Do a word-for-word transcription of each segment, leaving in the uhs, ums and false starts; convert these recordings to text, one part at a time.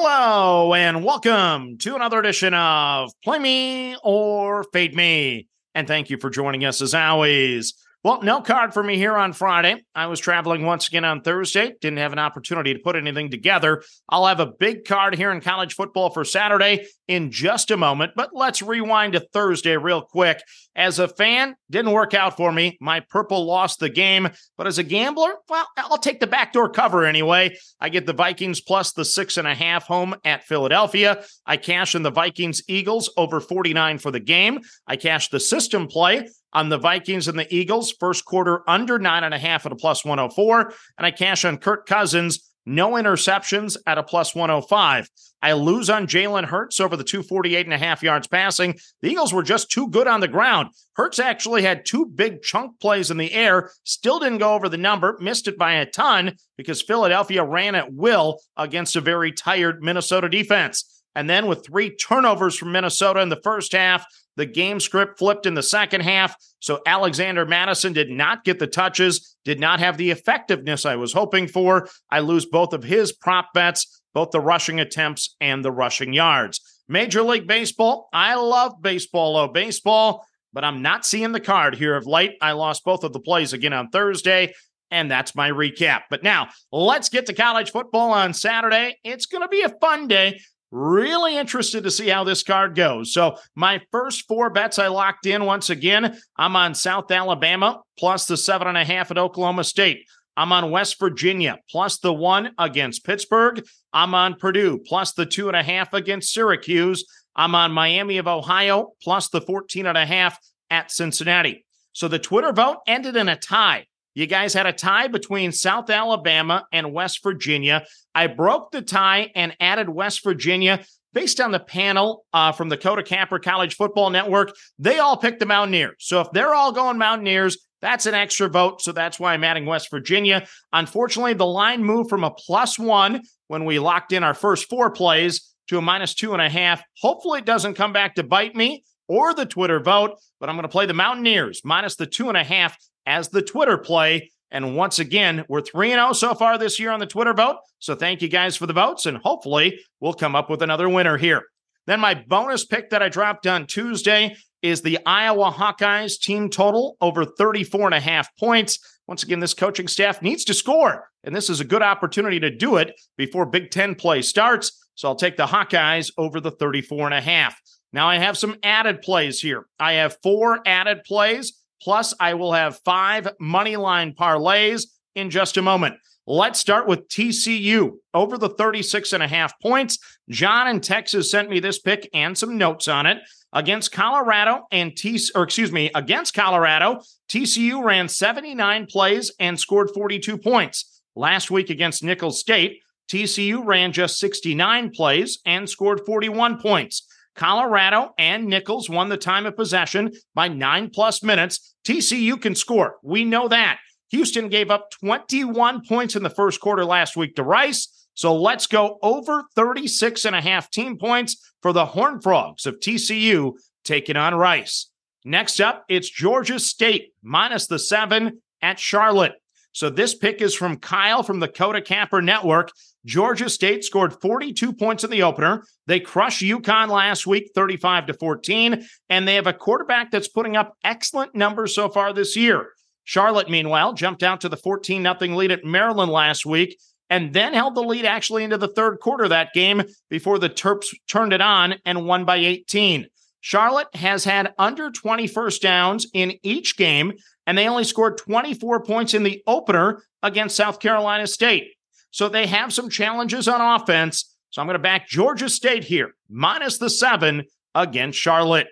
Hello and welcome to another edition of Play Me or Fade Me. And thank you for joining us as always. Well, no card for me here on Friday. I was traveling once again on Thursday. Didn't have an opportunity to put anything together. I'll have a big card here in college football for Saturday in just a moment. But let's rewind to Thursday real quick. As a fan, didn't work out for me. My purple lost the game. But as a gambler, well, I'll take the backdoor cover anyway. I get the Vikings plus the six and a half home at Philadelphia. I cash in the Vikings Eagles over forty-nine for the game. I cash the system play on the Vikings and the Eagles, first quarter under nine and a half at a plus one oh four. And I cash on Kirk Cousins, no interceptions at a plus one oh five. I lose on Jalen Hurts over the two forty-eight and a half yards passing. The Eagles were just too good on the ground. Hurts actually had two big chunk plays in the air, still didn't go over the number, missed it by a ton because Philadelphia ran at will against a very tired Minnesota defense. And then with three turnovers from Minnesota in the first half, the game script flipped in the second half. So Alexander Mattison did not get the touches, did not have the effectiveness I was hoping for. I lose both of his prop bets, both the rushing attempts and the rushing yards. Major League Baseball. I love baseball, oh, baseball, but I'm not seeing the card here of late. I lost both of the plays again on Thursday. And that's my recap. But now let's get to college football on Saturday. It's going to be a fun day. Really interested to see how this card goes. So my first four bets I locked in once again. I'm on South Alabama plus the seven and a half at Oklahoma State. I'm on West Virginia plus the one against Pittsburgh. I'm on Purdue plus the two and a half against Syracuse. I'm on Miami of Ohio plus the fourteen and a half at Cincinnati. So the Twitter vote ended in a tie. You guys had a tie between South Alabama and West Virginia. I broke the tie and added West Virginia based on the panel uh, from the Coda Capra College Football Network. They all picked the Mountaineers. So if they're all going Mountaineers, that's an extra vote. So that's why I'm adding West Virginia. Unfortunately, the line moved from a plus one when we locked in our first four plays to a minus two and a half. Hopefully it doesn't come back to bite me or the Twitter vote, but I'm going to play the Mountaineers minus the two and a half as the Twitter play. And once again, we're three and oh so far this year on the Twitter vote. So thank you guys for the votes, and hopefully we'll come up with another winner here. Then my bonus pick that I dropped on Tuesday is the Iowa Hawkeyes team total over thirty-four and a half points. Once again, this coaching staff needs to score, and this is a good opportunity to do it before Big Ten play starts. So I'll take the Hawkeyes over the thirty-four and a half. Now I have some added plays here. I have four added plays. Plus, I will have five money line parlays in just a moment. Let's start with T C U over the thirty-six and a half points. John in Texas sent me this pick and some notes on it. Against Colorado and T, or excuse me, against Colorado, T C U ran seventy-nine plays and scored forty-two points. Last week against Nicholls State, T C U ran just sixty-nine plays and scored forty-one points. Colorado and Nicholls won the time of possession by nine-plus minutes. T C U can score. We know that. Houston gave up twenty-one points in the first quarter last week to Rice. So let's go over thirty-six and a half team points for the Horned Frogs of T C U taking on Rice. Next up, it's Georgia State minus the seven at Charlotte. So this pick is from Kyle from the Coda Capper Network. Georgia State scored forty-two points in the opener. They crushed UConn last week, thirty-five to fourteen, and they have a quarterback that's putting up excellent numbers so far this year. Charlotte, meanwhile, jumped out to the fourteen nothing lead at Maryland last week and then held the lead actually into the third quarter of that game before the Terps turned it on and won by eighteen. Charlotte has had under twenty first downs in each game, and they only scored twenty-four points in the opener against South Carolina State. So they have some challenges on offense. So I'm going to back Georgia State here, minus the seven against Charlotte.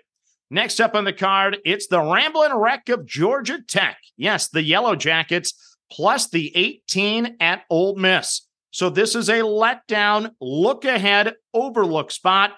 Next up on the card, it's the Ramblin' Wreck of Georgia Tech. Yes, the Yellow Jackets, plus the eighteen at Ole Miss. So this is a letdown, look-ahead, overlook spot.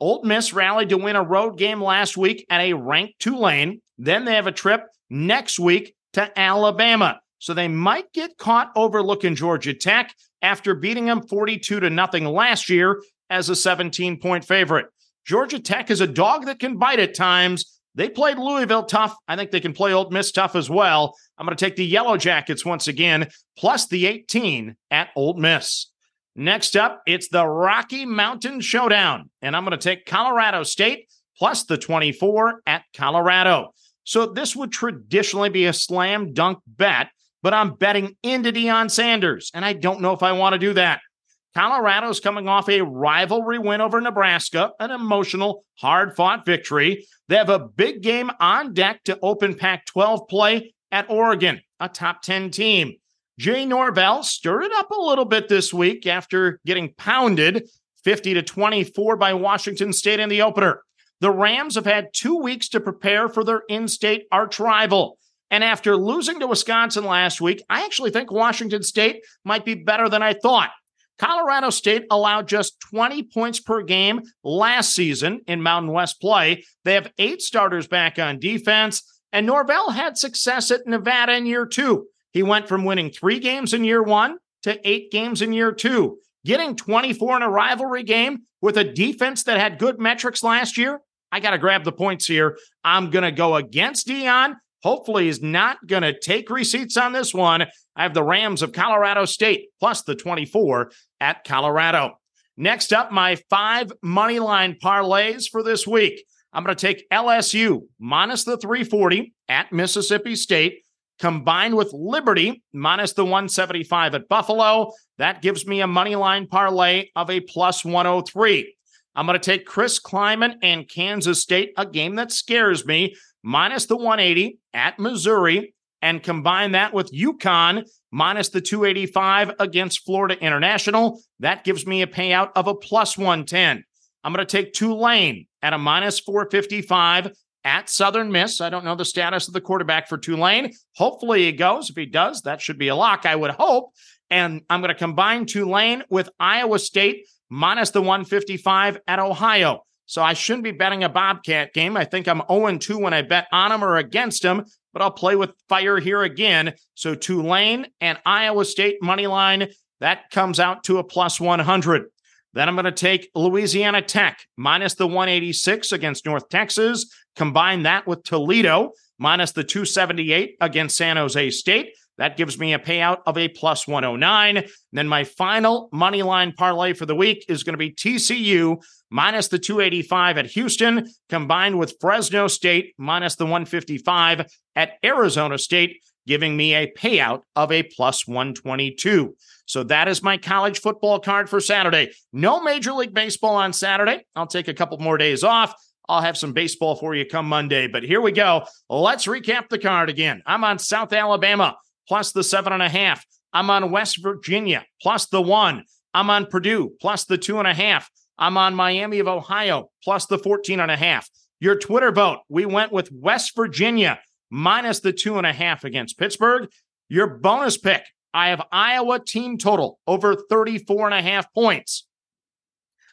Ole Miss rallied to win a road game last week at a ranked Tulane. Then they have a trip next week to Alabama. So they might get caught overlooking Georgia Tech after beating them forty-two to nothing last year as a seventeen-point favorite. Georgia Tech is a dog that can bite at times. They played Louisville tough. I think they can play Ole Miss tough as well. I'm going to take the Yellow Jackets once again, plus the eighteen at Ole Miss. Next up, it's the Rocky Mountain Showdown, and I'm going to take Colorado State plus the twenty-four at Colorado. So this would traditionally be a slam dunk bet, but I'm betting into Deion Sanders, and I don't know if I want to do that. Colorado's coming off a rivalry win over Nebraska, an emotional, hard-fought victory. They have a big game on deck to open Pac twelve play at Oregon, a top ten team. Jay Norvell stirred it up a little bit this week after getting pounded fifty to twenty-four by Washington State in the opener. The Rams have had two weeks to prepare for their in-state arch rival. And after losing to Wisconsin last week, I actually think Washington State might be better than I thought. Colorado State allowed just twenty points per game last season in Mountain West play. They have eight starters back on defense, and Norvell had success at Nevada in year two. He went from winning three games in year one to eight games in year two. Getting twenty-four in a rivalry game with a defense that had good metrics last year, I got to grab the points here. I'm going to go against Deion. Hopefully he's not going to take receipts on this one. I have the Rams of Colorado State plus the twenty-four at Colorado. Next up, my five money line parlays for this week. I'm going to take L S U minus the three forty at Mississippi State, combined with Liberty minus the one seventy-five at Buffalo. That gives me a money line parlay of a plus one oh three. I'm going to take Chris Kleiman and Kansas State, a game that scares me, minus the one eighty at Missouri, and combine that with UConn minus the two eighty-five against Florida International. That gives me a payout of a plus one ten. I'm going to take Tulane at a minus four fifty-five at Southern Miss. I don't know the status of the quarterback for Tulane. Hopefully he goes. If he does, that should be a lock, I would hope. And I'm going to combine Tulane with Iowa State minus the one fifty-five at Ohio. So I shouldn't be betting a Bobcat game. I think I'm oh and two when I bet on him or against him, but I'll play with fire here again. So Tulane and Iowa State money line, that comes out to a plus one hundred. Then I'm going to take Louisiana Tech minus the one eighty-six against North Texas. Combine that with Toledo minus the two seventy-eight against San Jose State. That gives me a payout of a plus one oh nine. And then my final money line parlay for the week is going to be T C U minus the two eighty-five at Houston, combined with Fresno State minus the one fifty-five at Arizona State, giving me a payout of a plus one twenty-two. So that is my college football card for Saturday. No Major League Baseball on Saturday. I'll take a couple more days off. I'll have some baseball for you come Monday. But here we go. Let's recap the card again. I'm on South Alabama plus the seven and a half. I'm on West Virginia plus the one. I'm on Purdue plus the two and a half. I'm on Miami of Ohio plus the fourteen and a half. Your Twitter vote, we went with West Virginia minus the two and a half against Pittsburgh. Your bonus pick, I have Iowa team total over thirty-four and a half points.